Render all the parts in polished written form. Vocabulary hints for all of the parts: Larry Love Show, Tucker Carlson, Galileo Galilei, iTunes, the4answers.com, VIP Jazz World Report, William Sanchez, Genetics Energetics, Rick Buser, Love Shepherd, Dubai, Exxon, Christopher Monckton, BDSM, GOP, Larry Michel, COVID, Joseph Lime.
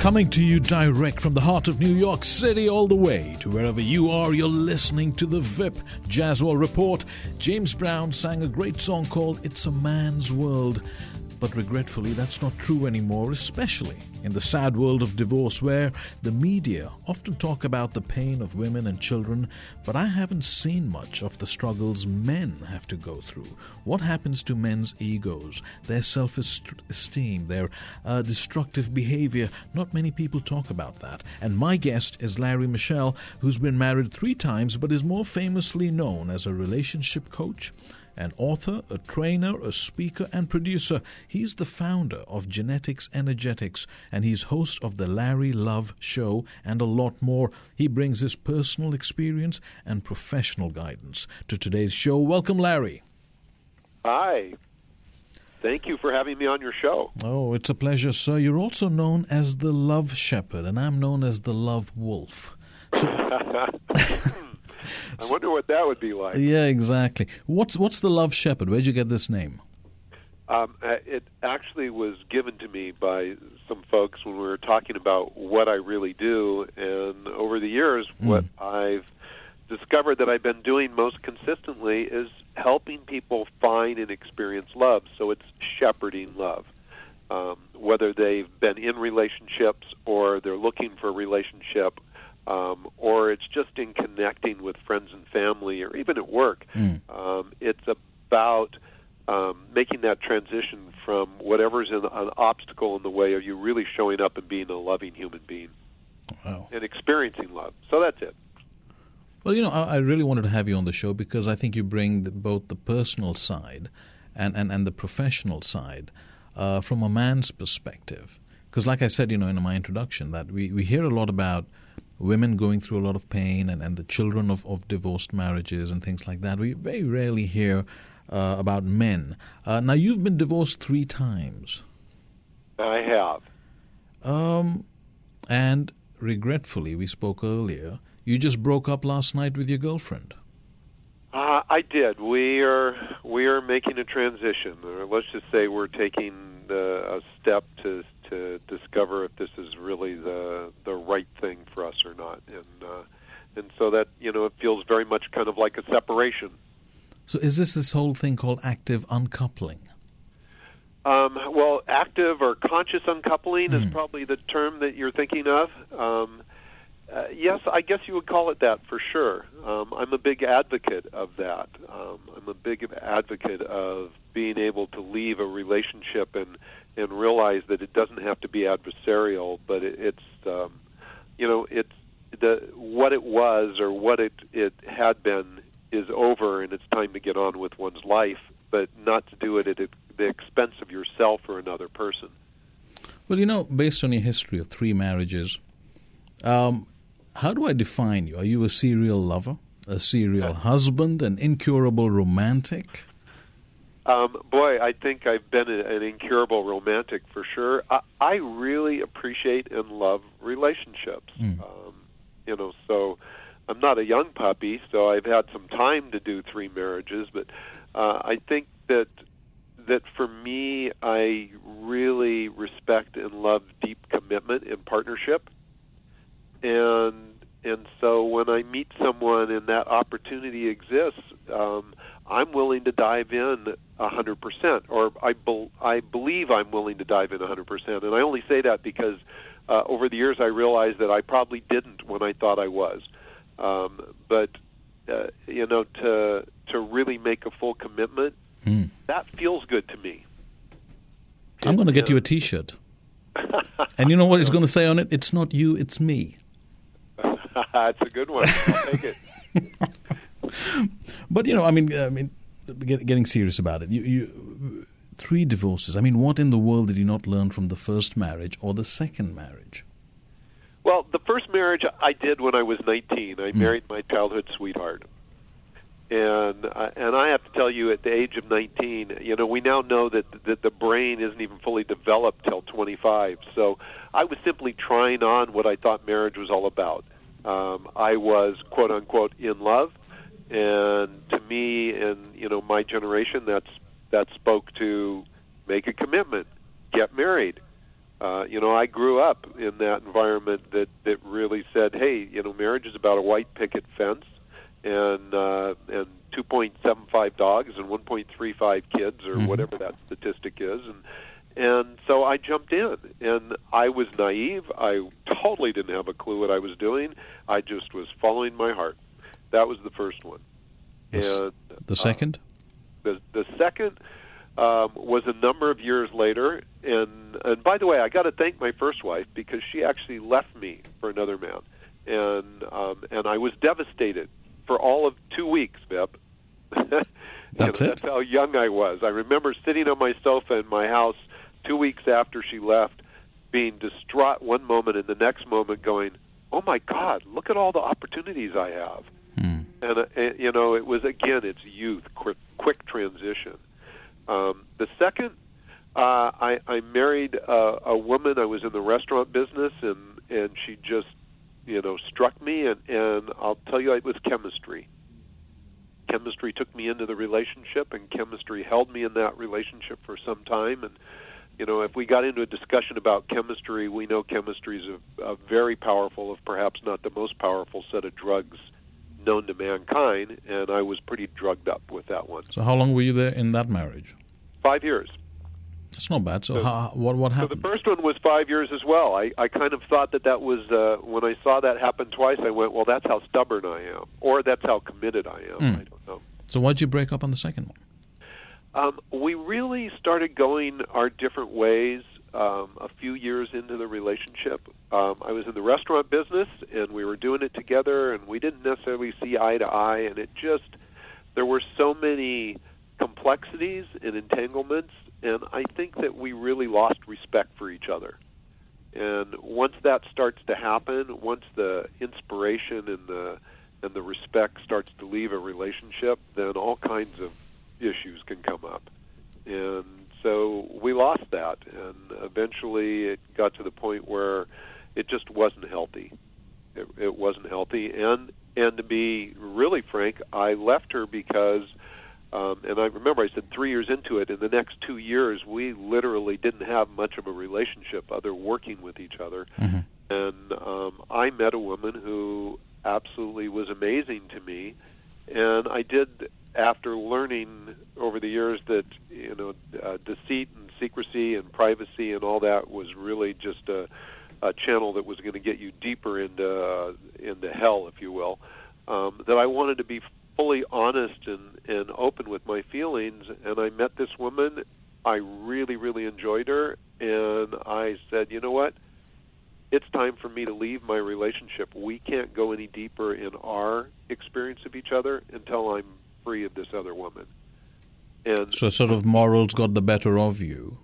Coming to you direct from the heart of New York City all the way to wherever you are, you're listening to the VIP Jazz World Report. James Brown sang a great song called It's a Man's World. But regretfully, that's not true anymore, especially in the sad world of divorce where the media often talk about the pain of women and children, but I haven't seen much of the struggles men have to go through. What happens to men's egos, their self-esteem, their destructive behavior? Not many people talk about that. And my guest is Larry Michel, who's been married 3 times but is more famously known as a relationship coach, an author, a trainer, a speaker, and producer. He's the founder of Genetics Energetics, and he's host of the Larry Love Show and a lot more. He brings his personal experience and professional guidance to today's show. Welcome, Larry. Hi. Thank you for having me on your show. Oh, it's a pleasure, sir. You're also known as the Love Shepherd, and I'm known as the Love Wolf. So... I wonder what that would be like. Yeah, exactly. What's the Love Shepherd? Where'd you get this name? It actually was given to me by some folks when we were talking about what I really do, and over the years, what I've discovered that I've been doing most consistently is helping people find and experience love. So it's shepherding love, whether they've been in relationships or they're looking for a relationship. Or it's just in connecting with friends and family, or even at work. It's about making that transition from whatever's an obstacle in the way of you really showing up and being a loving human being. Wow. And experiencing love. So that's it. Well, you know, I really wanted to have you on the show because I think you bring both the personal side and the professional side from a man's perspective. Because like I said, you know, in my introduction, that we hear a lot about women going through a lot of pain and the children of divorced marriages and things like that. We very rarely hear about men. Now, you've been divorced 3 times. I have. And regretfully, we spoke earlier, you just broke up last night with your girlfriend. I did. We are making a transition. Or let's just say we're taking a step to discover if this is really the right thing for us or not, and so that, you know, it feels very much kind of like a separation. So is this whole thing called active uncoupling? Well, active or conscious uncoupling is probably the term that you're thinking of. Yes, I guess you would call it that for sure. I'm a big advocate of that. I'm a big advocate of being able to leave a relationship and realize that it doesn't have to be adversarial, but it's what it was or what it had been is over, and it's time to get on with one's life, but not to do it at the expense of yourself or another person. Well, you know, based on your history of 3 marriages, how do I define you? Are you a serial lover, a serial husband, an incurable romantic? Boy, I think I've been an incurable romantic for sure. I really appreciate and love relationships. You know, so I'm not a young puppy, so I've had some time to do 3 marriages, but I think that for me, I really respect and love deep commitment and partnership. And so when I meet someone and that opportunity exists, I'm willing to dive in 100%, or I believe I'm willing to dive in 100%. And I only say that because over the years I realized that I probably didn't when I thought I was. But you know, to really make a full commitment, that feels good to me. I'm going to get you a T-shirt. And you know what it's going to say on it? It's not you, it's me. That's a good one. I'll take it. But, you know, I mean, getting serious about it, you 3 divorces. I mean, what in the world did you not learn from the first marriage or the second marriage? Well, the first marriage I did when I was 19. I married my childhood sweetheart. And I have to tell you, at the age of 19, you know, we now know that the brain isn't even fully developed till 25. So I was simply trying on what I thought marriage was all about. I was, quote unquote, in love, and to me and, you know, my generation, that spoke to make a commitment, get married. I grew up in that environment that really said, hey, marriage is about a white picket fence and 2.75 dogs and 1.35 kids or whatever that statistic is. And so I jumped in, and I was naive. I totally didn't have a clue what I was doing. I just was following my heart. That was the first one. The second? The second was a number of years later. And by the way, I got to thank my first wife because she actually left me for another man. And I was devastated for all of 2 weeks, Bip. That's how young I was. I remember sitting on my sofa in my house 2 weeks after she left, being distraught one moment and the next moment going, oh my God, look at all the opportunities I have. And, it was, again, it's youth, quick transition. The second, I married a woman. I was in the restaurant business, and she just, struck me. And I'll tell you, it was chemistry. Chemistry took me into the relationship, and chemistry held me in that relationship for some time. And, if we got into a discussion about chemistry, we know chemistry is a very powerful, if perhaps not the most powerful, set of drugs known to mankind, and I was pretty drugged up with that one. So how long were you there in that marriage? 5 years. That's not bad. So what happened? So the first one was 5 years as well. I kind of thought that was, when I saw that happen twice, I went, well, that's how stubborn I am, or that's how committed I am. I don't know. So why'd you break up on the second one? We really started going our different ways a few years into the relationship. I was in the restaurant business, and we were doing it together, and we didn't necessarily see eye to eye, and it just, there were so many complexities and entanglements, and I think that we really lost respect for each other. And once that starts to happen, once the inspiration and the respect starts to leave a relationship, then all kinds of issues can come up. And so we lost that, and eventually it got to the point where it just wasn't healthy. It wasn't healthy, and to be really frank, I left her because, and I remember I said 3 years into it, in the next 2 years we literally didn't have much of a relationship other working with each other, and I met a woman who absolutely was amazing to me, and I did, after learning over the years that deceit and secrecy and privacy and all that was really just a channel that was going to get you deeper into hell, if you will, that I wanted to be fully honest and open with my feelings. And I met this woman. I really, really enjoyed her. And I said, you know what? It's time for me to leave my relationship. We can't go any deeper in our experience of each other until I'm free of this other woman. And so sort of morals got the better of you.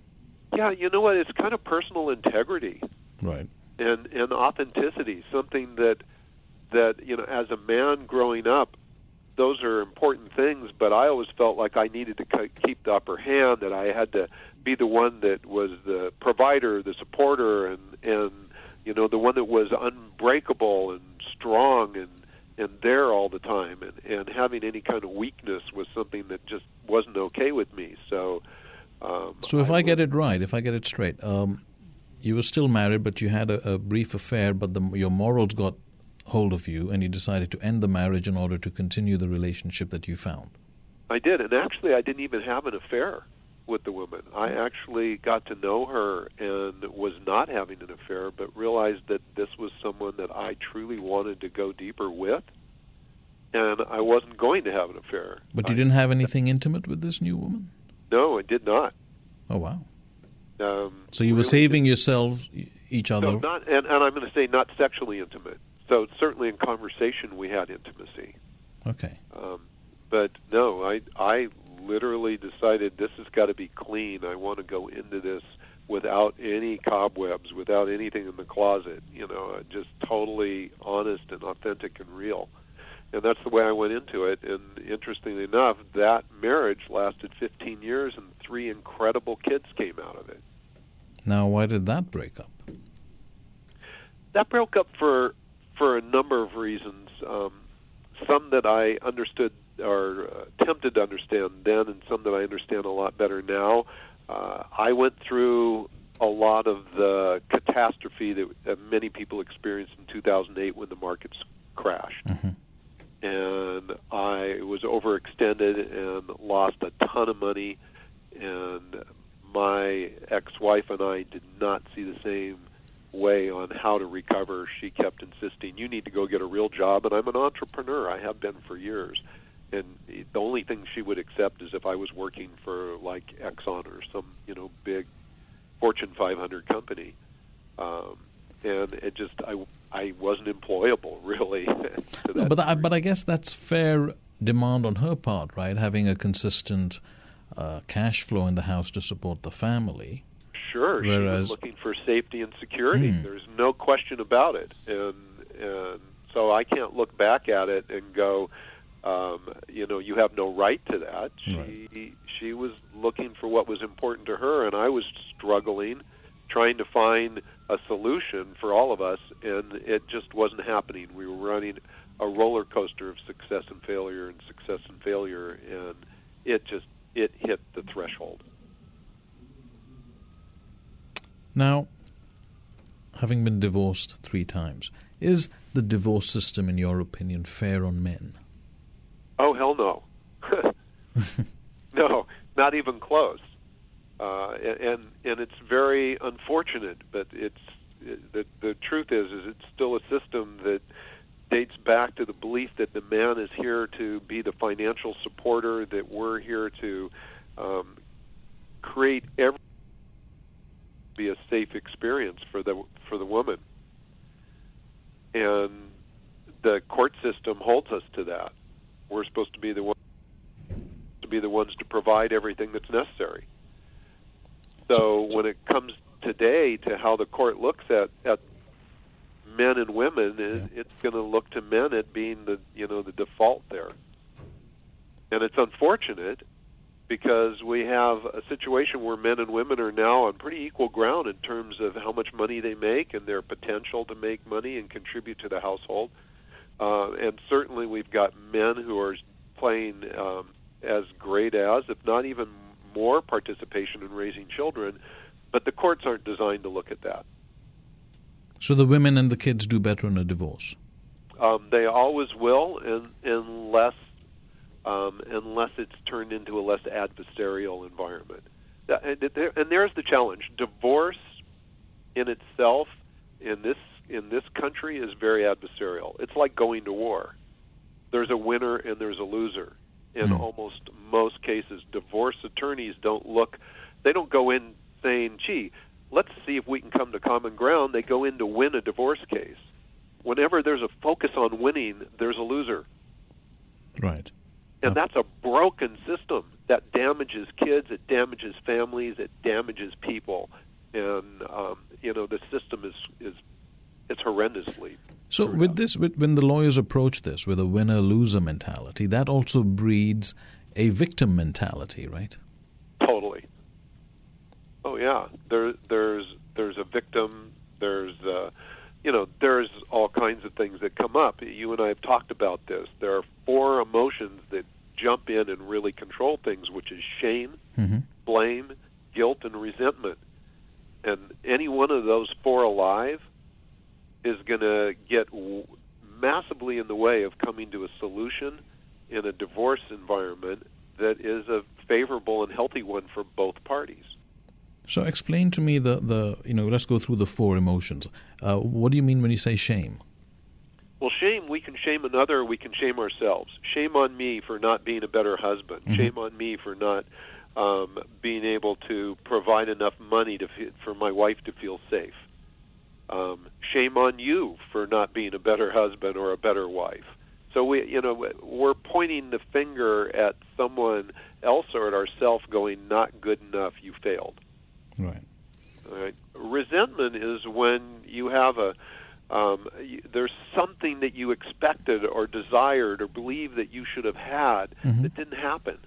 Yeah, you know what? It's kind of personal integrity. Right. And authenticity, something that as a man growing up, those are important things, but I always felt like I needed to keep the upper hand, that I had to be the one that was the provider, the supporter, and the one that was unbreakable and strong and there all the time, and having any kind of weakness was something that just wasn't okay with me. So if I get it straight, you were still married, but you had a brief affair, but your morals got hold of you, and you decided to end the marriage in order to continue the relationship that you found. I did, and actually I didn't even have an affair with the woman. I actually got to know her and was not having an affair, but realized that this was someone that I truly wanted to go deeper with, and I wasn't going to have an affair. But you didn't have anything intimate with this new woman? No, I did not. Oh, wow. So you were saving yourselves, each other? No, not, and I'm going to say not sexually intimate. So certainly in conversation we had intimacy. Okay. But no, I literally decided this has got to be clean. I want to go into this without any cobwebs, without anything in the closet, just totally honest and authentic and real. And that's the way I went into it. And interestingly enough, that marriage lasted 15 years and 3 incredible kids came out of it. Now, why did that break up? That broke up for a number of reasons, some that I understood or attempted to understand then, and some that I understand a lot better now. I went through a lot of the catastrophe that many people experienced in 2008 when the markets crashed. Mm-hmm. And I was overextended and lost a ton of money, and my ex-wife and I did not see the same way on how to recover. She kept insisting, you need to go get a real job, and I'm an entrepreneur. I have been for years. And the only thing she would accept is if I was working for, like, Exxon or some, big Fortune 500 company. And it just, I wasn't employable, really. But I guess that's fair demand on her part, right? Having a consistent cash flow in the house to support the family. Sure. Whereas, she was looking for safety and security. There's no question about it. And so I can't look back at it and go, you have no right to that. She was looking for what was important to her, and I was struggling, trying to find a solution for all of us, and it just wasn't happening. We were running a roller coaster of success and failure and success and failure, and it hit the threshold. Now, having been divorced 3 times, is the divorce system, in your opinion, fair on men? Oh, hell no. No, not even close. And it's very unfortunate, but the truth is it's still a system that dates back to the belief that the man is here to be the financial supporter, that we're here to create be a safe experience for the woman, and the court system holds us to that. We're supposed to be the ones to provide everything that's necessary. So when it comes today to how the court looks at men and women, it's going to look to men at being the default there. And it's unfortunate because we have a situation where men and women are now on pretty equal ground in terms of how much money they make and their potential to make money and contribute to the household. And certainly we've got men who are playing as great as, if not even more, participation in raising children, but the courts aren't designed to look at that. So the women and the kids do better in a divorce? They always will, unless it's turned into a less adversarial environment. And there's the challenge. Divorce in itself in this country is very adversarial. It's like going to war. There's a winner and there's a loser. In almost most cases, divorce attorneys they don't go in saying, gee, let's see if we can come to common ground. They go in to win a divorce case. Whenever there's a focus on winning, there's a loser. Right. And that's a broken system that damages kids, it damages families, it damages people. And, the system is horrendously. So with this, when the lawyers approach this with a winner-loser mentality, that also breeds a victim mentality, right? Totally. Oh yeah, there's a victim. There's there's all kinds of things that come up. You and I have talked about this. There are 4 emotions that jump in and really control things, which is shame, blame, guilt, and resentment. And any one of those 4 alive is going to get massively in the way of coming to a solution in a divorce environment that is a favorable and healthy one for both parties. So explain to me let's go through the 4 emotions. What do you mean when you say shame? Well, shame, we can shame another, we can shame ourselves. Shame on me for not being a better husband. Mm-hmm. Shame on me for not being able to provide enough money for my wife to feel safe. Shame on you for not being a better husband or a better wife. So we're pointing the finger at someone else or at ourselves, going, "Not good enough. You failed." Right. All right. Resentment is when you have there's something that you expected or desired or believed that you should have had that didn't happen.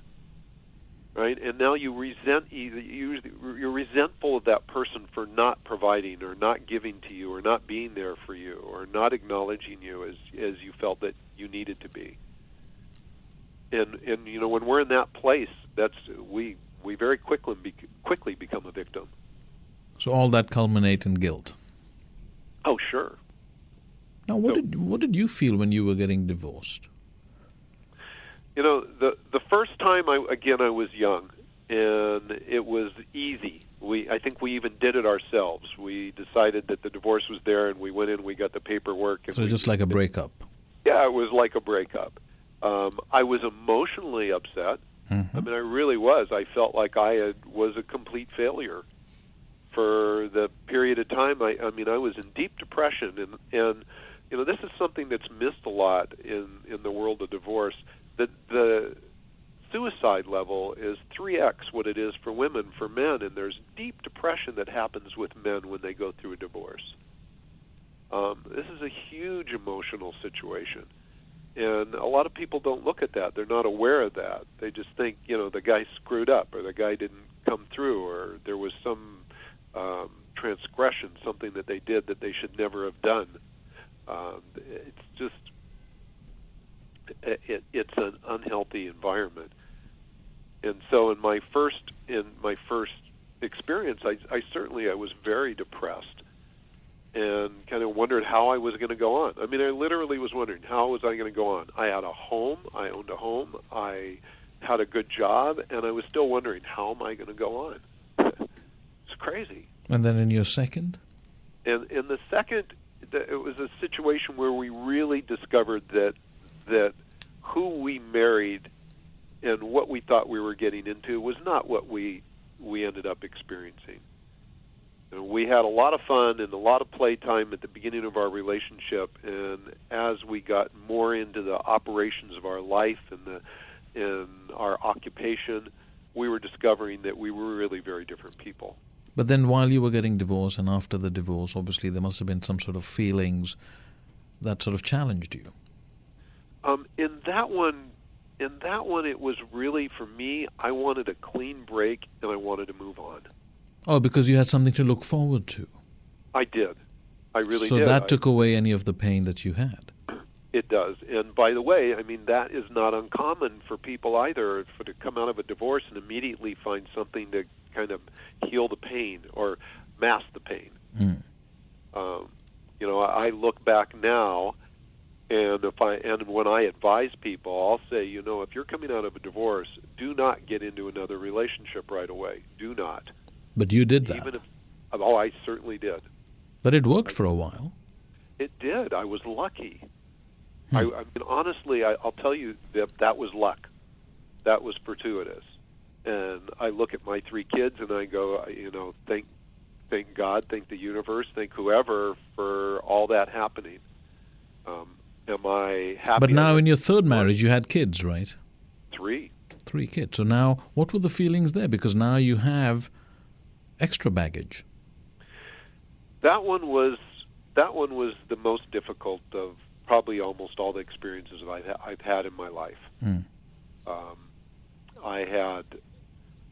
Right, and now you're resentful of that person for not providing or not giving to you or not being there for you or not acknowledging you as you felt that you needed to be. And when we're in that place, we very quickly become a victim. So all that culminates in guilt. Oh, sure. Now, what did you feel when you were getting divorced? You know, the first time, I was young, and it was easy. I think we even did it ourselves. We decided that the divorce was there, and we went in, we got the paperwork. And so just like a breakup. Yeah, it was like a breakup. I was emotionally upset. Mm-hmm. I mean, I really was. I felt like was a complete failure. For the period of time, I was in deep depression. And you know, this is something that's missed a lot in the world of divorce, that the suicide level is 3x what it is for women. For men, and there's deep depression that happens with men when they go through a divorce. This is a huge emotional situation. And a lot of people don't look at that. They're not aware of that. They just think, you know, the guy screwed up, or the guy didn't come through, or there was some transgression, something that they did that they should never have done. It's just, it's an unhealthy environment. And so in my first experience, I was very depressed, and kind of wondered how I was going to go on. I mean, I literally was wondering, how was I going to go on? I had a home. I owned a home. I had a good job, and I was still wondering, how am I going to go on? It's crazy. And then in your second? And in the second, it was a situation where we really discovered that who we married and what we thought we were getting into was not what we ended up experiencing. We had a lot of fun and a lot of playtime at the beginning of our relationship, and as we got more into the operations of our life and our occupation, we were discovering that we were really very different people. But then while you were getting divorced and after the divorce, obviously there must have been some sort of feelings that sort of challenged you. In that one, it was really, for me, I wanted a clean break and I wanted to move on. Oh, because you had something to look forward to. I did. I really did. So that took away any of the pain that you had. It does. And by the way, I mean, that is not uncommon for people either, to come out of a divorce and immediately find something to kind of heal the pain or mask the pain. Mm. You know, I look back now, and when I advise people, I'll say, you know, if you're coming out of a divorce, do not get into another relationship right away. Do not. But you did that. I certainly did. But it worked for a while. It did. I was lucky. I mean, honestly, I'll tell you that was luck. That was fortuitous. And I look at my three kids and I go, you know, thank God, thank the universe, thank whoever for all that happening. Am I happy? But now in your third marriage, you had kids, right? Three kids. So now, what were the feelings there? Because now you have extra baggage. That one was the most difficult of probably almost all the experiences that I've had in my life. Mm. I had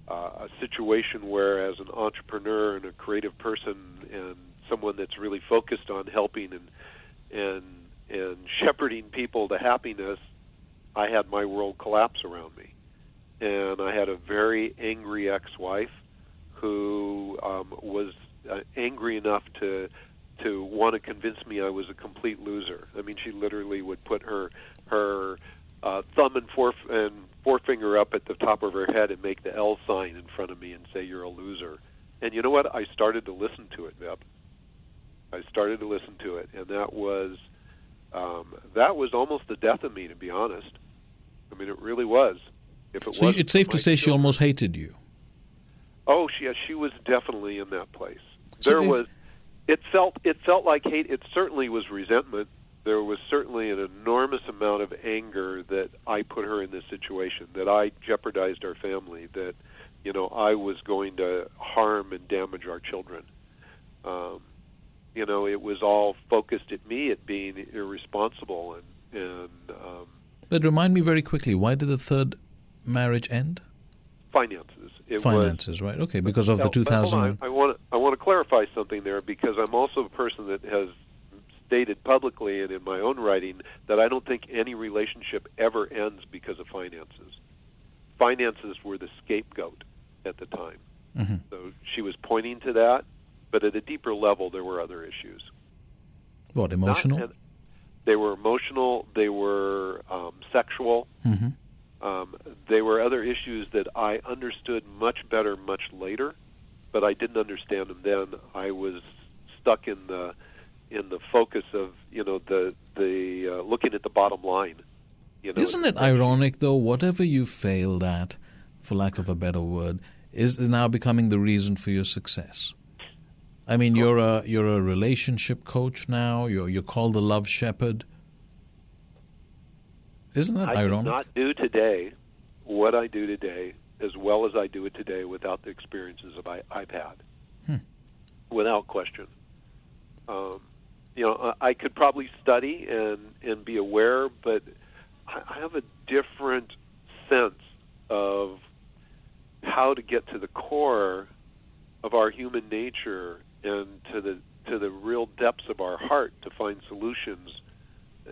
a situation where, as an entrepreneur and a creative person and someone that's really focused on helping and shepherding people to happiness, I had my world collapse around me, and I had a very angry ex-wife who was angry enough to want to convince me I was a complete loser. I mean, she literally would put her thumb and forefinger up at the top of her head and make the L sign in front of me and say, "You're a loser." And you know what? I started to listen to it, Vip. And that was almost the death of me, to be honest. I mean, it really was. So it's safe to say she almost hated you. Oh, she was definitely in that place. It felt like hate. It certainly was resentment. There was certainly an enormous amount of anger that I put her in this situation, that I jeopardized our family, that, you know, I was going to harm and damage our children. You know, it was all focused at me, at being irresponsible. But remind me very quickly, why did the third marriage end? Finances. Right? Okay, because of the 2000. I want to clarify something there, because I'm also a person that has stated publicly and in my own writing that I don't think any relationship ever ends because of finances. Finances were the scapegoat at the time. Mm-hmm. So she was pointing to that, But at a deeper level, there were other issues. What, emotional? They were emotional. They were sexual. Mm-hmm. They were other issues that I understood much better much later, but I didn't understand them then. I was stuck in the focus of the looking at the bottom line. You know, isn't it ironic though? Whatever you failed at, for lack of a better word, is now becoming the reason for your success. I mean, you're a relationship coach now. You're called the Love Shepherd. Isn't that ironic? I do not do today what I do today as well as I do it today without the experiences of I've had, without question. I could probably study and be aware, but I have a different sense of how to get to the core of our human nature and to the real depths of our heart to find solutions.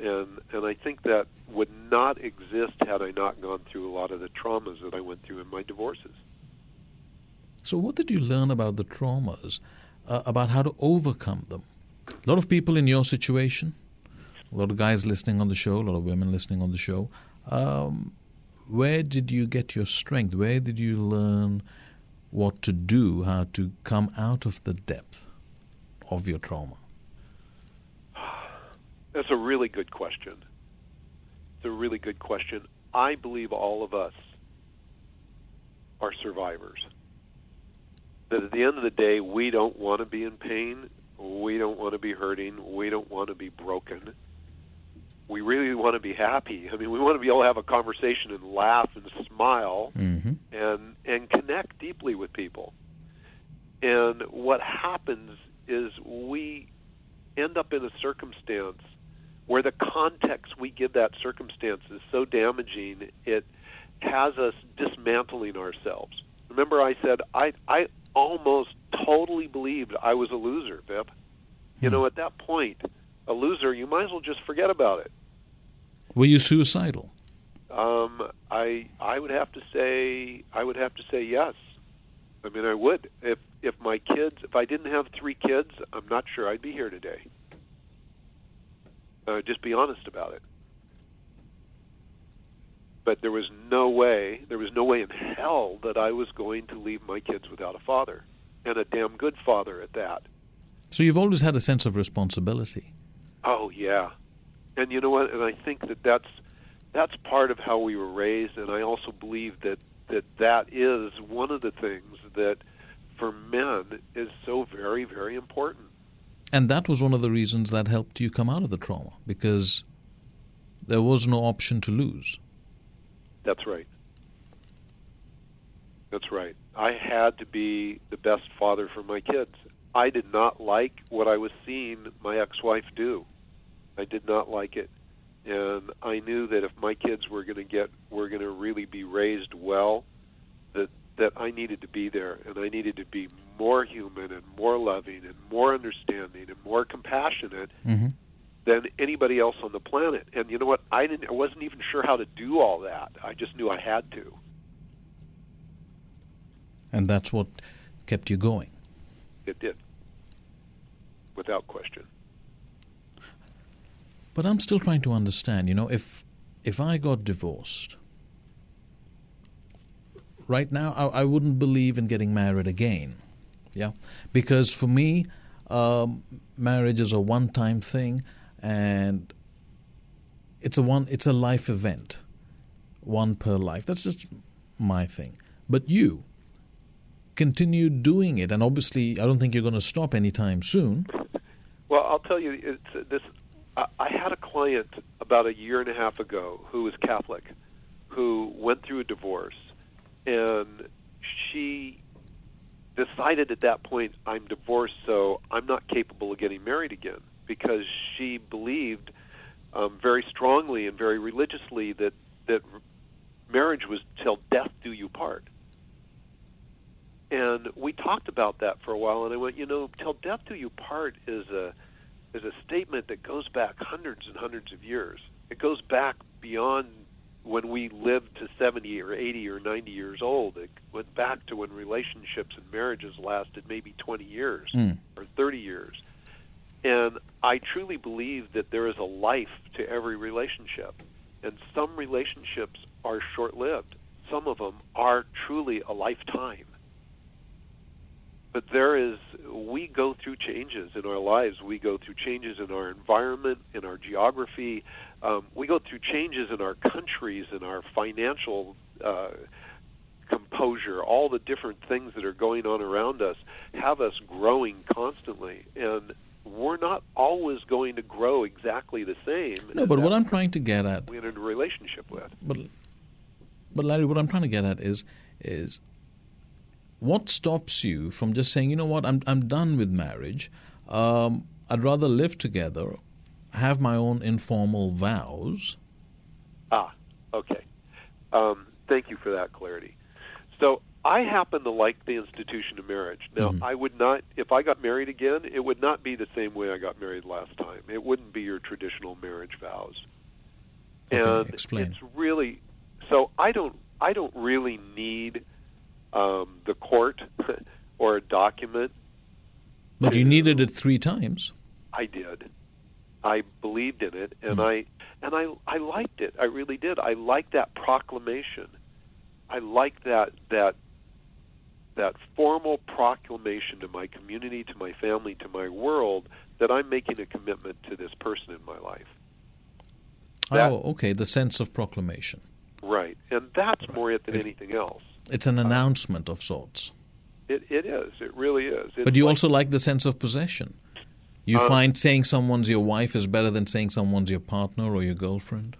And I think that would not exist had I not gone through a lot of the traumas that I went through in my divorces. So what did you learn about the traumas, about how to overcome them? A lot of people in your situation, a lot of guys listening on the show, a lot of women listening on the show, where did you get your strength? Where did you learn what to do, how to come out of the depth of your trauma? That's a really good question. It's a really good question. I believe all of us are survivors. That at the end of the day, we don't want to be in pain. We don't want to be hurting. We don't want to be broken. We really want to be happy. I mean, we want to be able to have a conversation and laugh and smile and connect deeply with people. And what happens is we end up in a circumstance where the context we give that circumstance is so damaging, it has us dismantling ourselves. Remember I said, I almost totally believed I was a loser, Vip. You know, at that point, a loser, you might as well just forget about it. Were you suicidal? I would have to say yes. I mean, I would. If I didn't have 3 kids, I'm not sure I'd be here today. Just be honest about it. But there was no way in hell that I was going to leave my kids without a father, and a damn good father at that. So you've always had a sense of responsibility. Oh, yeah. And you know what? And I think that that's part of how we were raised, and I also believe that is one of the things that for men is so very, very important. And that was one of the reasons that helped you come out of the trauma, because there was no option to lose. That's right. That's right. I had to be the best father for my kids. I did not like what I was seeing my ex-wife do. I did not like it. And I knew that if my kids were going to really be raised well, that I needed to be there, and I needed to be more human and more loving and more understanding and more compassionate than anybody else on the planet. And you know what? I wasn't even sure how to do all that. I just knew I had to. And that's what kept you going. It did, without question. But I'm still trying to understand, if I got divorced, right now I wouldn't believe in getting married again, yeah? Because for me, marriage is a one-time thing, and it's a life event, one per life. That's just my thing. But you continue doing it, and obviously I don't think you're going to stop anytime soon. Well, I'll tell you, I had a client about 1.5 years ago who was Catholic, who went through a divorce, and she decided at that point, I'm divorced, so I'm not capable of getting married again, because she believed very strongly and very religiously that marriage was till death do you part. And we talked about that for a while, and I went, till death do you part is a statement that goes back hundreds and hundreds of years. It goes back beyond when we lived to 70 or 80 or 90 years old. It went back to when relationships and marriages lasted maybe 20 years or 30 years. And I truly believe that there is a life to every relationship. And some relationships are short-lived. Some of them are truly a lifetime. But we go through changes in our lives. We go through changes in our environment, in our geography. We go through changes in our countries, in our financial composure. All the different things that are going on around us have us growing constantly. And we're not always going to grow exactly the same. No, but what I'm trying to get at... we're in a relationship with. But Larry, what I'm trying to get at is what stops you from just saying, you know what, I'm done with marriage. I'd rather live together, have my own informal vows. Ah, okay. Thank you for that clarity. So I happen to like the institution of marriage. Now, I would not, if I got married again, it would not be the same way I got married last time. It wouldn't be your traditional marriage vows. Okay, and explain. It's really, so I don't really need the court or a document. But you needed it 3 times. I did. I believed in it, and I liked it. I really did. I liked that proclamation. I liked that formal proclamation to my community, to my family, to my world that I'm making a commitment to this person in my life. The sense of proclamation. Right, and that's more it than anything else. It's an announcement of sorts. It is. It really is. It's but you also like the sense of possession. You find saying someone's your wife is better than saying someone's your partner or your girlfriend?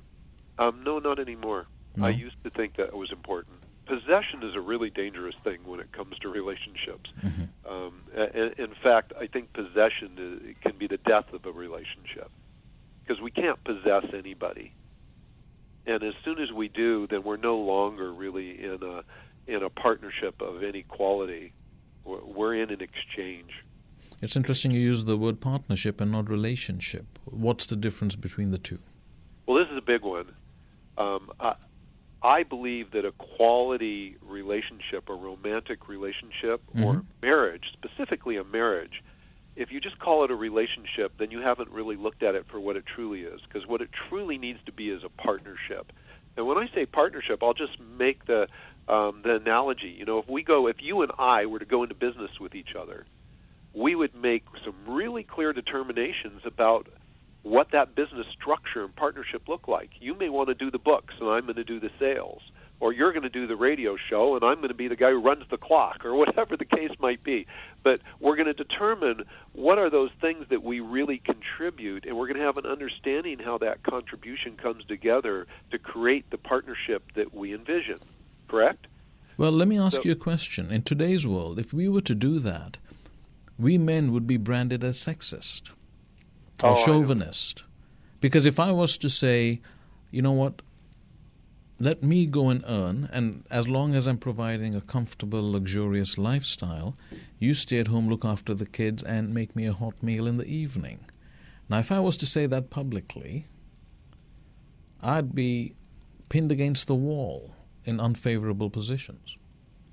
No, not anymore. No? I used to think that it was important. Possession is a really dangerous thing when it comes to relationships. Mm-hmm. In fact, I think possession can be the death of a relationship because we can't possess anybody. And as soon as we do, then we're no longer really in a partnership of any quality. We're in an exchange. It's interesting you use the word partnership and not relationship. What's the difference between the two? Well, this is a big one. I believe that a quality relationship, a romantic relationship, or marriage, specifically a marriage, if you just call it a relationship, then you haven't really looked at it for what it truly is, because what it truly needs to be is a partnership. And when I say partnership, I'll just make the analogy. You know, if you and I were to go into business with each other, we would make some really clear determinations about what that business structure and partnership look like. You may want to do the books, and I'm going to do the sales. Or you're going to do the radio show, and I'm going to be the guy who runs the clock, or whatever the case might be. But we're going to determine what are those things that we really contribute, and we're going to have an understanding how that contribution comes together to create the partnership that we envision, correct? Well, let me ask you a question. In today's world, if we were to do that, we men would be branded as sexist or chauvinist. Because if I was to say, you know what, let me go and earn, and as long as I'm providing a comfortable, luxurious lifestyle, you stay at home, look after the kids, and make me a hot meal in the evening. Now, if I was to say that publicly, I'd be pinned against the wall in unfavorable positions.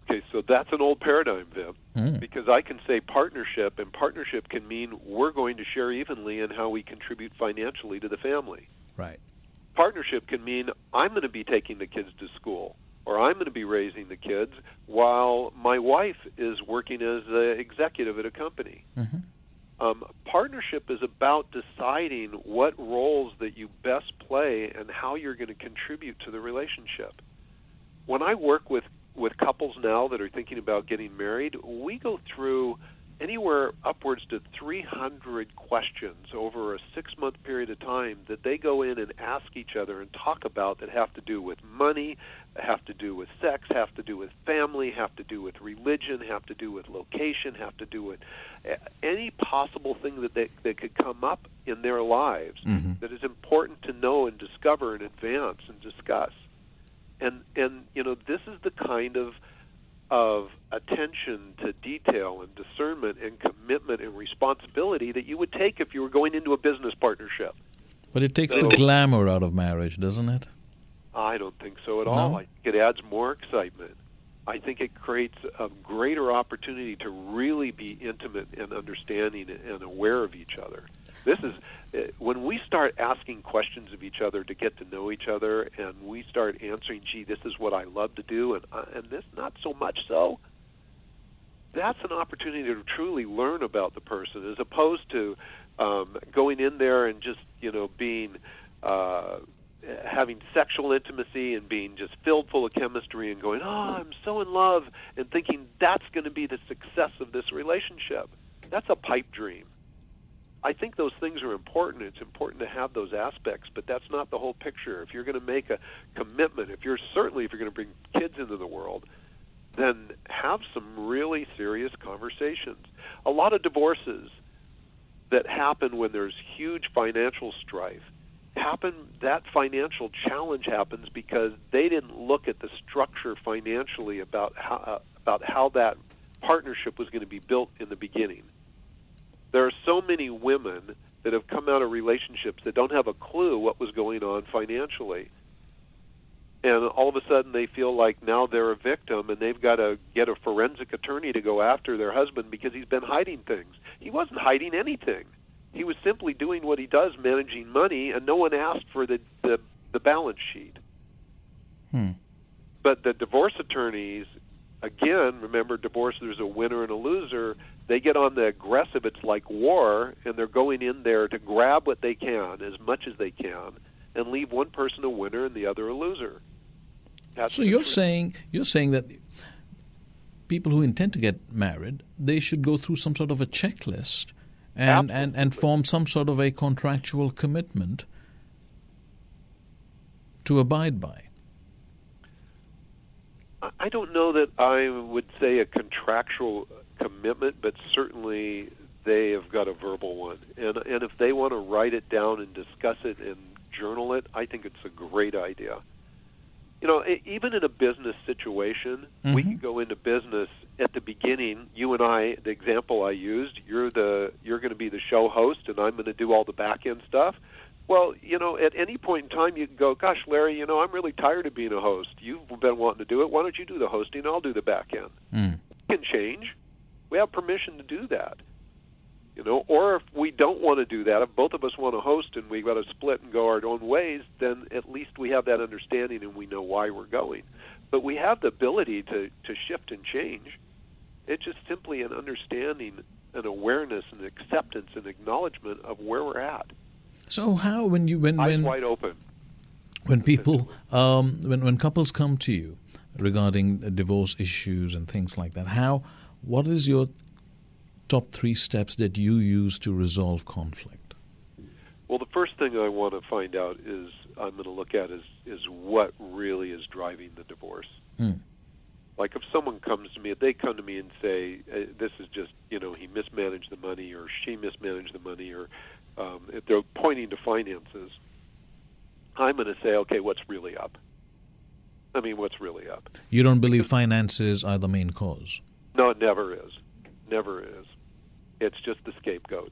Okay, so that's an old paradigm, Viv, because I can say partnership, and partnership can mean we're going to share evenly in how we contribute financially to the family. Right. Partnership can mean I'm going to be taking the kids to school, or I'm going to be raising the kids while my wife is working as an executive at a company. Mm-hmm. Partnership is about deciding what roles that you best play and how you're going to contribute to the relationship. When I work with couples now that are thinking about getting married, we go through anywhere upwards to 300 questions over a 6-month period of time that they go in and ask each other and talk about that have to do with money, have to do with sex, have to do with family, have to do with religion, have to do with location, have to do with any possible thing that could come up in their lives that is important to know and discover in advance and discuss. And you know, this is the kind of attention to detail and discernment and commitment and responsibility that you would take if you were going into a business partnership. But it takes the glamour out of marriage, doesn't it? I don't think so at all. I think it adds more excitement. I think it creates a greater opportunity to really be intimate and understanding and aware of each other. This is when we start asking questions of each other to get to know each other, and we start answering, gee, this is what I love to do, and this not so much so. That's an opportunity to truly learn about the person, as opposed to going in there and just, you know, being having sexual intimacy and being just filled full of chemistry and going, oh, I'm so in love, and thinking that's going to be the success of this relationship. That's a pipe dream. I think those things are important. It's important to have those aspects, but that's not the whole picture. If you're going to make a commitment, if you're going to bring kids into the world, then have some really serious conversations. A lot of divorces that happen when there's huge financial strife that financial challenge happens because they didn't look at the structure financially about how that partnership was going to be built in the beginning. There are so many women that have come out of relationships that don't have a clue what was going on financially. And all of a sudden they feel like now they're a victim and they've got to get a forensic attorney to go after their husband because he's been hiding things. He wasn't hiding anything. He was simply doing what he does, managing money, and no one asked for the balance sheet. But the divorce attorneys, again, remember, divorce, there's a winner and a loser. They get on the aggressive, it's like war, and they're going in there to grab what they can, as much as they can, and leave one person a winner and the other a loser. That's so you're saying that people who intend to get married, they should go through some sort of a checklist and form some sort of a contractual commitment to abide by. I don't know that I would say a contractual commitment, but certainly they have got a verbal one. And if they want to write it down and discuss it and journal it, I think it's a great idea. You know, even in a business situation, we can go into business at the beginning. You and I, the example I used, you're going to be the show host, and I'm going to do all the back end stuff. Well, you know, at any point in time, you can go, gosh, Larry, you know, I'm really tired of being a host. You've been wanting to do it. Why don't you do the hosting? I'll do the back end. It can change. We have permission to do that. You know, or if we don't want to do that, if both of us want to host and we've got to split and go our own ways, then at least we have that understanding and we know why we're going. But we have the ability to shift and change. It's just simply an understanding, an awareness, an acceptance, and acknowledgement of where we're at. So how, when eyes wide open, when people, when couples come to you regarding divorce issues and things like that, what is your top three steps that you use to resolve conflict? Well, the first thing I want to find out is, I'm going to look at is what really is driving the divorce. Like, if someone comes to me, if they come to me and say, this is just, you know, he mismanaged the money, or she mismanaged the money, or if they're pointing to finances, I'm going to say, okay, what's really up? I mean, what's really up? You don't believe finances are the main cause? No, it never is. Never is. It's just the scapegoat.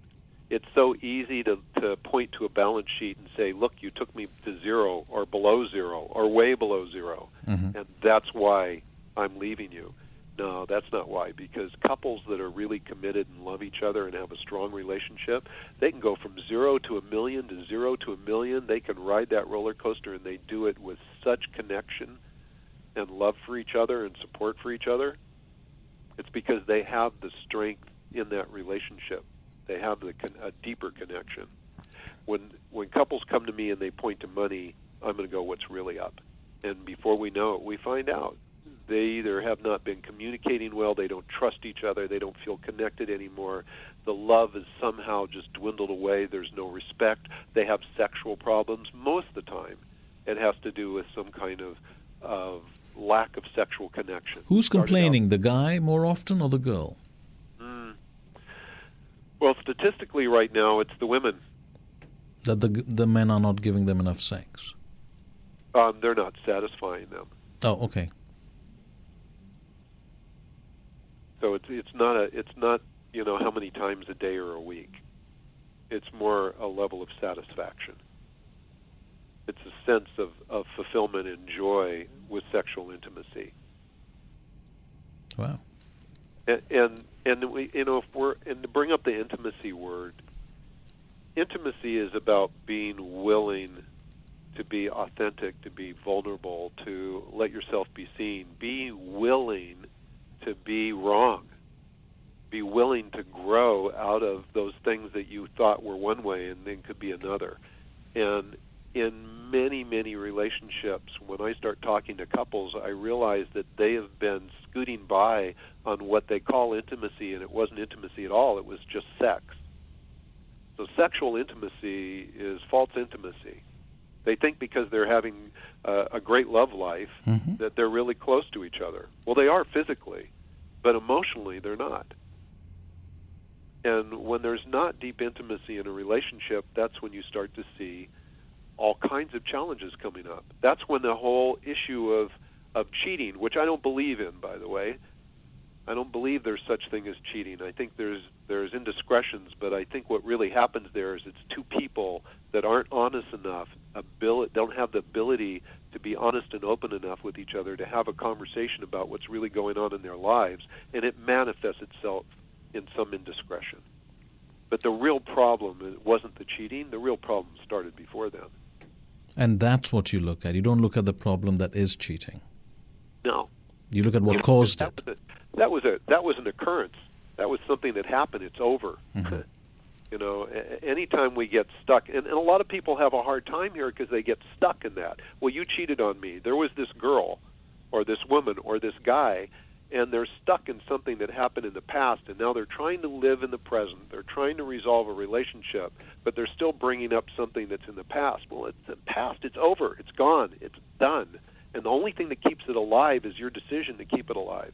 It's so easy to point to a balance sheet and say, look, you took me to zero or below zero or way below zero, and that's why I'm leaving you. No, that's not why, because couples that are really committed and love each other and have a strong relationship, they can go from zero to a million to zero to a million. They can ride that roller coaster, and they do it with such connection and love for each other and support for each other. It's because they have the strength in that relationship. They have a deeper connection. When couples come to me and they point to money, I'm going to go, what's really up? And before we know it, we find out they either have not been communicating well, they don't trust each other, they don't feel connected anymore, the love is somehow just dwindled away, there's no respect, they have sexual problems. Most of the time, it has to do with some kind of lack of sexual connection. Who's complaining, the guy more often or the girl? Well, statistically right now, it's the women. That the men are not giving them enough sex? They're not satisfying them. Oh, okay. So it's not you know, how many times a day or a week. It's more a level of satisfaction. It's a sense of fulfillment and joy with sexual intimacy. Wow. And we, you know, if we're, and to bring up the intimacy word, intimacy is about being willing to be authentic, to be vulnerable, to let yourself be seen, be willing to be wrong, be willing to grow out of those things that you thought were one way and then could be another. And in many, many relationships, when I start talking to couples, I realize that they have been scooting by on what they call intimacy, and it wasn't intimacy at all. It was just sex. So sexual intimacy is false intimacy. They think because they're having a great love life mm-hmm. that they're really close to each other. Well, they are physically, but emotionally they're not. And when there's not deep intimacy in a relationship, that's when you start to see all kinds of challenges coming up. That's when the whole issue of cheating, which I don't believe in, by the way. I don't believe there's such thing as cheating. I think there's indiscretions, but I think what really happens there is it's two people that aren't honest enough, don't have the ability to be honest and open enough with each other to have a conversation about what's really going on in their lives, and it manifests itself in some indiscretion. But the real problem wasn't the cheating. The real problem started before then. And that's what you look at. You don't look at the problem that is cheating. No. You look at what caused it. That was an occurrence. That was something that happened. It's over. Mm-hmm. You know, anytime we get stuck, and a lot of people have a hard time here because they get stuck in that. Well, you cheated on me. There was this girl or this woman or this guy, and they're stuck in something that happened in the past, and now they're trying to live in the present. They're trying to resolve a relationship, but they're still bringing up something that's in the past. Well, it's the past. It's over. It's gone. It's done. And the only thing that keeps it alive is your decision to keep it alive.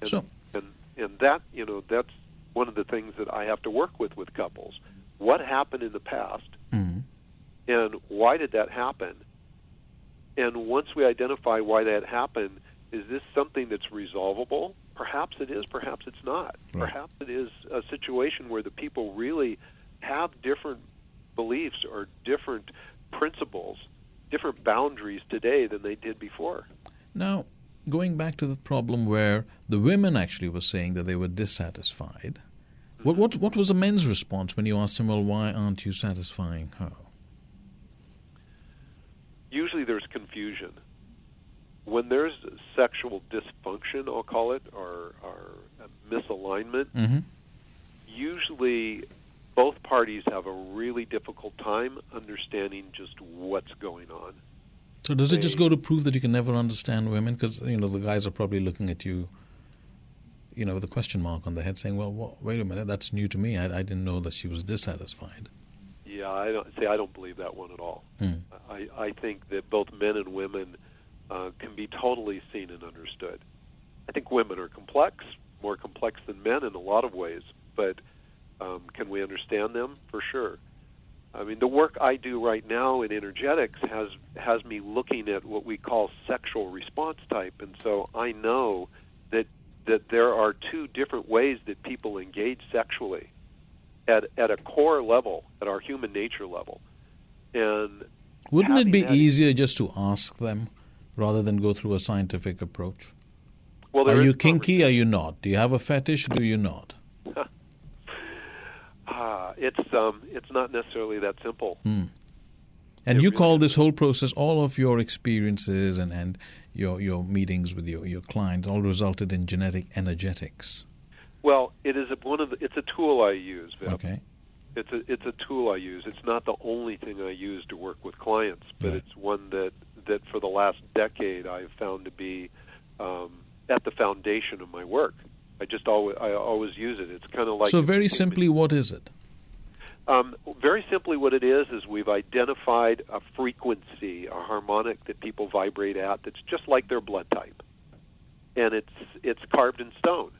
And, so, and that, you know, that's one of the things that I have to work with couples. What happened in the past, mm-hmm. and why did that happen? And once we identify why that happened, is this something that's resolvable? Perhaps it is, perhaps it's not. Right. Perhaps it is a situation where the people really have different beliefs or different principles, different boundaries today than they did before. Now, going back to the problem where the women actually were saying that they were dissatisfied, mm-hmm. what was the men's response when you asked them, well, why aren't you satisfying her? Usually there's confusion. When there's sexual dysfunction, I'll call it, or misalignment, mm-hmm. usually both parties have a really difficult time understanding just what's going on. So does it just go to prove that you can never understand women? Because, you know, the guys are probably looking at you, you know, with a question mark on their head saying, well, wait a minute, that's new to me. I didn't know that she was dissatisfied. Yeah, I don't believe that one at all. Mm. I think that both men and women can be totally seen and understood. I think women are complex, more complex than men in a lot of ways, but... can we understand them? For sure. I mean, the work I do right now in energetics has me looking at what we call sexual response type, and so I know that there are two different ways that people engage sexually at a core level, at our human nature level. And wouldn't it be easier just to ask them rather than go through a scientific approach? Well, are you kinky? Are you not? Do you have a fetish? Do you not? It's not necessarily that simple. Mm. And you call this whole process, all of your experiences and your meetings with your clients, all resulted in genetic energetics. Well, it is it's a tool I use, Viv. Okay. It's a tool I use. It's not the only thing I use to work with clients, but right. It's one that for the last decade I've found to be at the foundation of my work. I always use it. It's kind of like... So very simply, what is it? Very simply, what it is we've identified a frequency, a harmonic that people vibrate at that's just like their blood type. And it's carved in stone.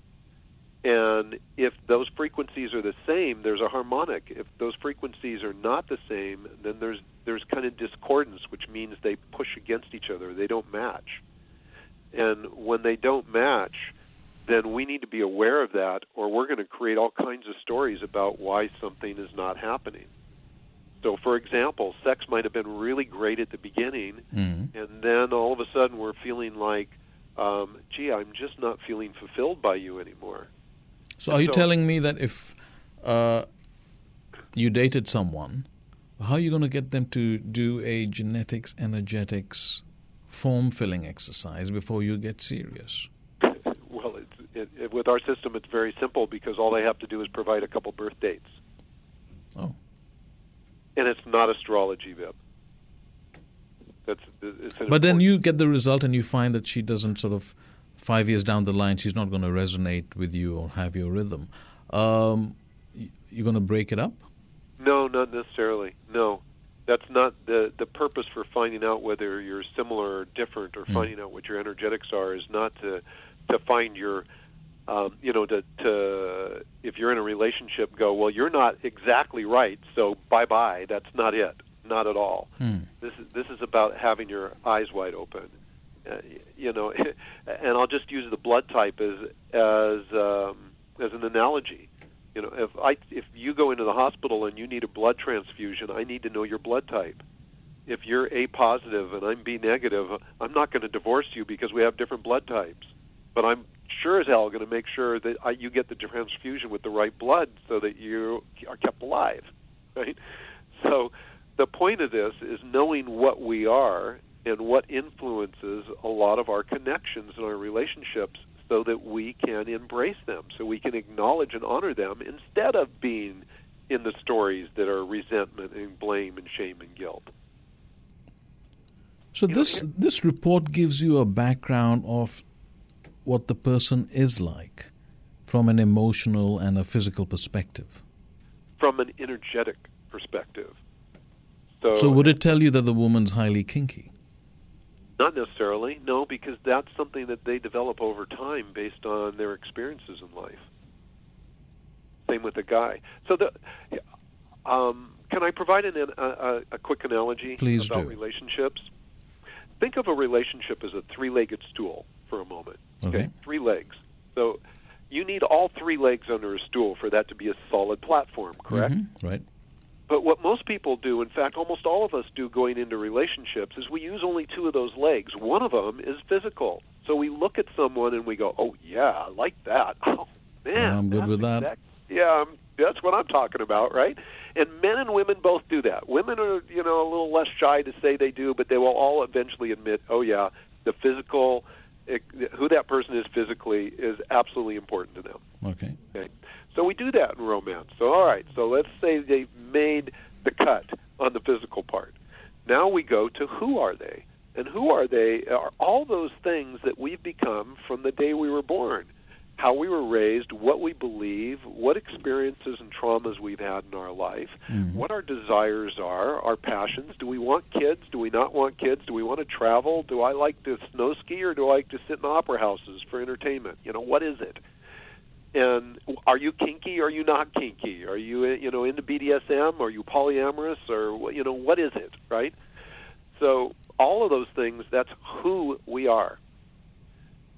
And if those frequencies are the same, there's a harmonic. If those frequencies are not the same, then there's kind of discordance, which means they push against each other. They don't match. And when they don't match... then we need to be aware of that, or we're going to create all kinds of stories about why something is not happening. So, for example, sex might have been really great at the beginning, and then all of a sudden we're feeling like, gee, I'm just not feeling fulfilled by you anymore. So are you telling me that if you dated someone, how are you going to get them to do a genetics, energetics, form-filling exercise before you get serious? Well, it, with our system, it's very simple because all they have to do is provide a couple birth dates. Oh. And it's not astrology, Vip. But then you get the result and you find that she doesn't sort of, 5 years down the line, she's not going to resonate with you or have your rhythm. You're going to break it up? No, not necessarily. No. That's not the purpose for finding out whether you're similar or different, or finding out what your energetics are, is not to find your, if you're in a relationship, go, well, you're not exactly right, so bye-bye. That's not it. Not at all. This is about having your eyes wide open. And I'll just use the blood type as an analogy. You know, if you go into the hospital and you need a blood transfusion, I need to know your blood type. If you're A positive and I'm B negative, I'm not going to divorce you because we have different blood types. But I'm sure as hell going to make sure that you get the transfusion with the right blood so that you are kept alive, right? So the point of this is knowing what we are and what influences a lot of our connections and our relationships, so that we can embrace them, so we can acknowledge and honor them instead of being in the stories that are resentment and blame and shame and guilt. So this report gives you a background of what the person is like from an emotional and a physical perspective. From an energetic perspective. So would it tell you that the woman's highly kinky? Not necessarily, no, because that's something that they develop over time based on their experiences in life. Same with the guy. So, can I provide a quick analogy about relationships? Think of a relationship as a three-legged stool for a moment. Okay. Three legs. So you need all three legs under a stool for that to be a solid platform, correct? Mm-hmm. Right. But what most people do, in fact, almost all of us do going into relationships, is we use only two of those legs. One of them is physical. So we look at someone and we go, oh, yeah, I like that. Oh, man. I'm good with that. Yeah, that's what I'm talking about, right? And men and women both do that. Women are, a little less shy to say they do, but they will all eventually admit, oh, yeah, the physical, who that person is physically is absolutely important to them. Okay. So we do that in romance. So, all right, so let's say they've made the cut on the physical part. Now we go to who are they? And who are they are all those things that we've become from the day we were born, how we were raised, what we believe, what experiences and traumas we've had in our life, what our desires are, our passions. Do we want kids? Do we not want kids? Do we want to travel? Do I like to snow ski or do I like to sit in opera houses for entertainment? What is it? And are you kinky or are you not kinky? Are you, into BDSM? Are you polyamorous? Or, what is it, right? So all of those things, that's who we are.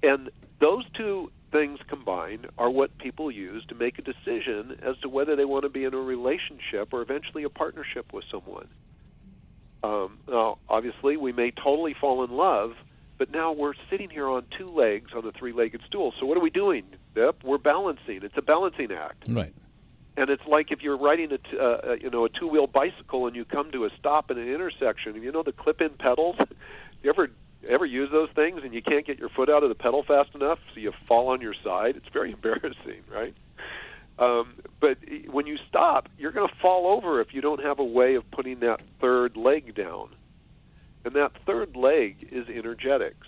And those two things combined are what people use to make a decision as to whether they want to be in a relationship or eventually a partnership with someone. Now, obviously, we may totally fall in love, but now we're sitting here on two legs on a three-legged stool. So what are we doing? We're balancing. It's a balancing act. Right. And it's like if you're riding a two-wheel bicycle and you come to a stop at an intersection. The clip-in pedals? You ever use those things and you can't get your foot out of the pedal fast enough, so you fall on your side? It's very embarrassing, right? But when you stop, you're going to fall over if you don't have a way of putting that third leg down. And that third leg is energetics.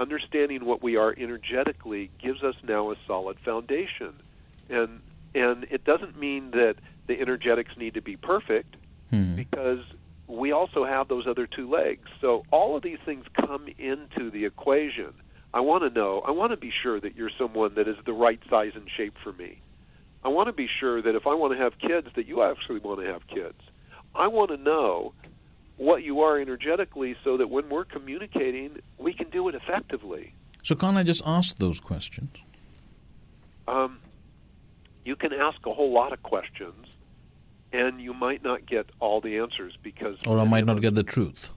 Understanding what we are energetically gives us now a solid foundation. And it doesn't mean that the energetics need to be perfect, because we also have those other two legs. So all of these things come into the equation. I want to be sure that you're someone that is the right size and shape for me. I want to be sure that if I want to have kids, that you actually want to have kids. I want to know what you are energetically so that when we're communicating, we can do it effectively. So can't I just ask those questions? You can ask a whole lot of questions, and you might not get all the answers because... Or I might not get the truth.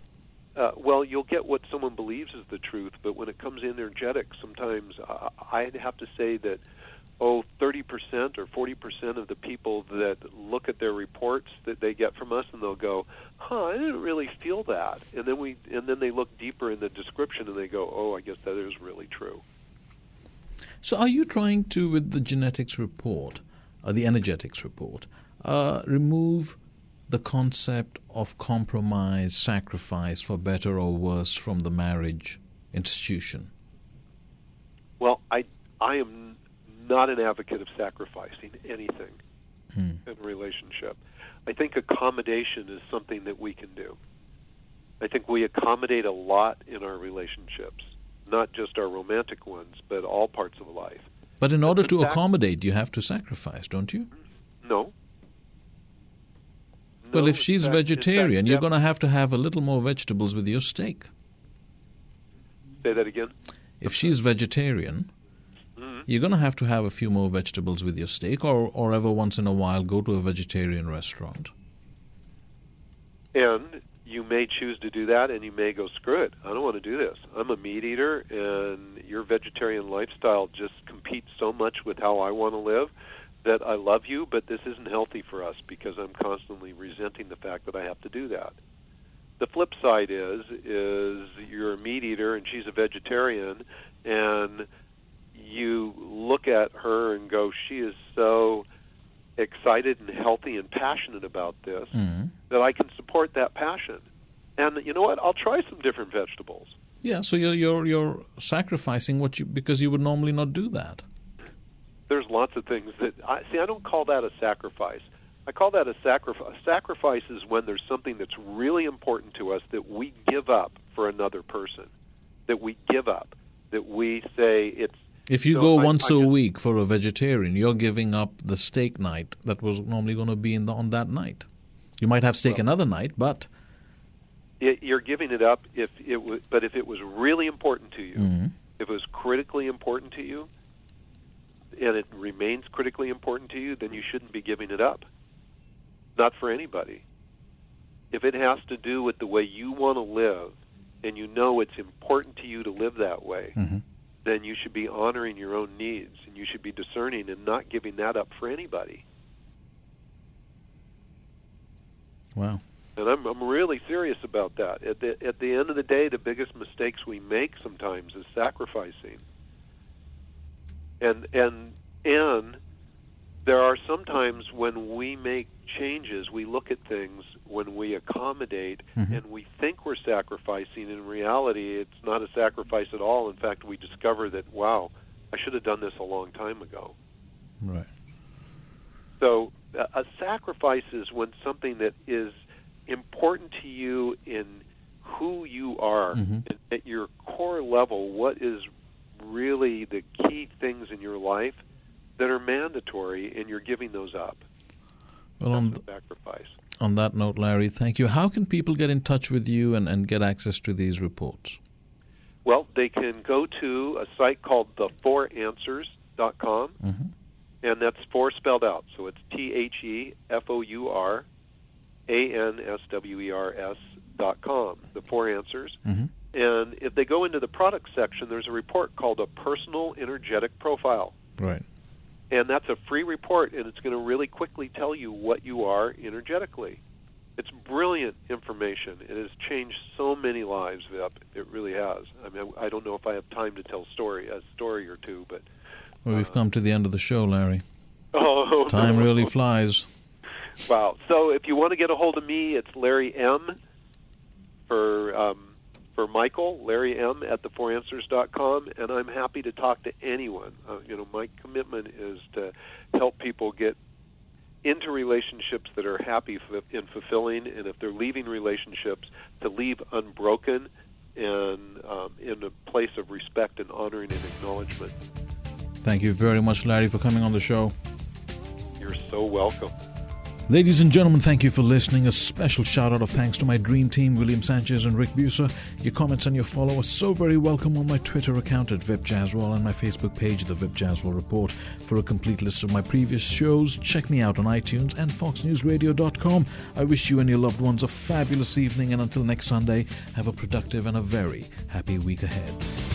Well, you'll get what someone believes is the truth, but when it comes in energetics, sometimes I'd have to say that, 30% or 40% of the people that look at their reports that they get from us, and they'll go, I didn't really feel that. And then they look deeper in the description, and they go, I guess that is really true. So are you trying to, with the genetics report, the energetics report, remove the concept of compromise, sacrifice, for better or worse, from the marriage institution? Well, I am not an advocate of sacrificing anything in a relationship. I think accommodation is something that we can do. I think we accommodate a lot in our relationships, not just our romantic ones, but all parts of life. But in order to accommodate, you have to sacrifice, don't you? No. Well, if she's vegetarian, you're going to have a little more vegetables with your steak. Say that again? If she's vegetarian... You're going to have a few more vegetables with your steak, or ever once in a while go to a vegetarian restaurant. And you may choose to do that, and you may go, screw it, I don't want to do this. I'm a meat eater, and your vegetarian lifestyle just competes so much with how I want to live that I love you, but this isn't healthy for us because I'm constantly resenting the fact that I have to do that. The flip side is you're a meat eater, and she's a vegetarian, and... you look at her and go, she is so excited and healthy and passionate about this that I can support that passion. And you know what? I'll try some different vegetables. Yeah, so you're sacrificing because you would normally not do that. There's lots of things that I don't call that a sacrifice. I call that a sacrifice. Sacrifice is when there's something that's really important to us that we give up for another person, that we give up, that we say it's... If you go once a week for a vegetarian, you're giving up the steak night that was normally going to be on that night. You might have steak another night, but... You're giving it up, but if it was really important to you, if it was critically important to you, and it remains critically important to you, then you shouldn't be giving it up. Not for anybody. If it has to do with the way you want to live, and you know it's important to you to live that way... then you should be honoring your own needs, and you should be discerning and not giving that up for anybody. Wow. And I'm really serious about that. At the end of the day, the biggest mistakes we make sometimes is sacrificing. And there are some times when we make changes, we look at things when we accommodate and we think we're sacrificing. In reality, it's not a sacrifice at all. In fact, we discover that, wow, I should have done this a long time ago. Right. So a sacrifice is when something that is important to you in who you are, and at your core level, what is really the key things in your life that are mandatory, and you're giving those up. Well, on that note, Larry, thank you. How can people get in touch with you and get access to these reports? Well, they can go to a site called the4answers.com, and that's four spelled out. So it's THEFOURANSWERS.com, the4answers. And if they go into the product section, there's a report called a personal energetic profile. Right. And that's a free report, and it's going to really quickly tell you what you are energetically. It's brilliant information. It has changed so many lives, Vip. It really has. I mean, I don't know if I have time to tell a story or two, but... Well, we've come to the end of the show, Larry. Oh, time really flies. Wow. So if you want to get a hold of me, it's Larry M. for Michael, Larry M. at the4answers.com, and I'm happy to talk to anyone. My commitment is to help people get into relationships that are happy and fulfilling, and if they're leaving relationships, to leave unbroken and in a place of respect and honoring and acknowledgement. Thank you very much, Larry, for coming on the show. You're so welcome. Ladies and gentlemen, thank you for listening. A special shout-out of thanks to my dream team, William Sanchez and Rick Buser. Your comments and your follow are so very welcome on my Twitter account at VIP Jazz World and my Facebook page, The VIP Jazz World Report. For a complete list of my previous shows, check me out on iTunes and foxnewsradio.com. I wish you and your loved ones a fabulous evening, and until next Sunday, have a productive and a very happy week ahead.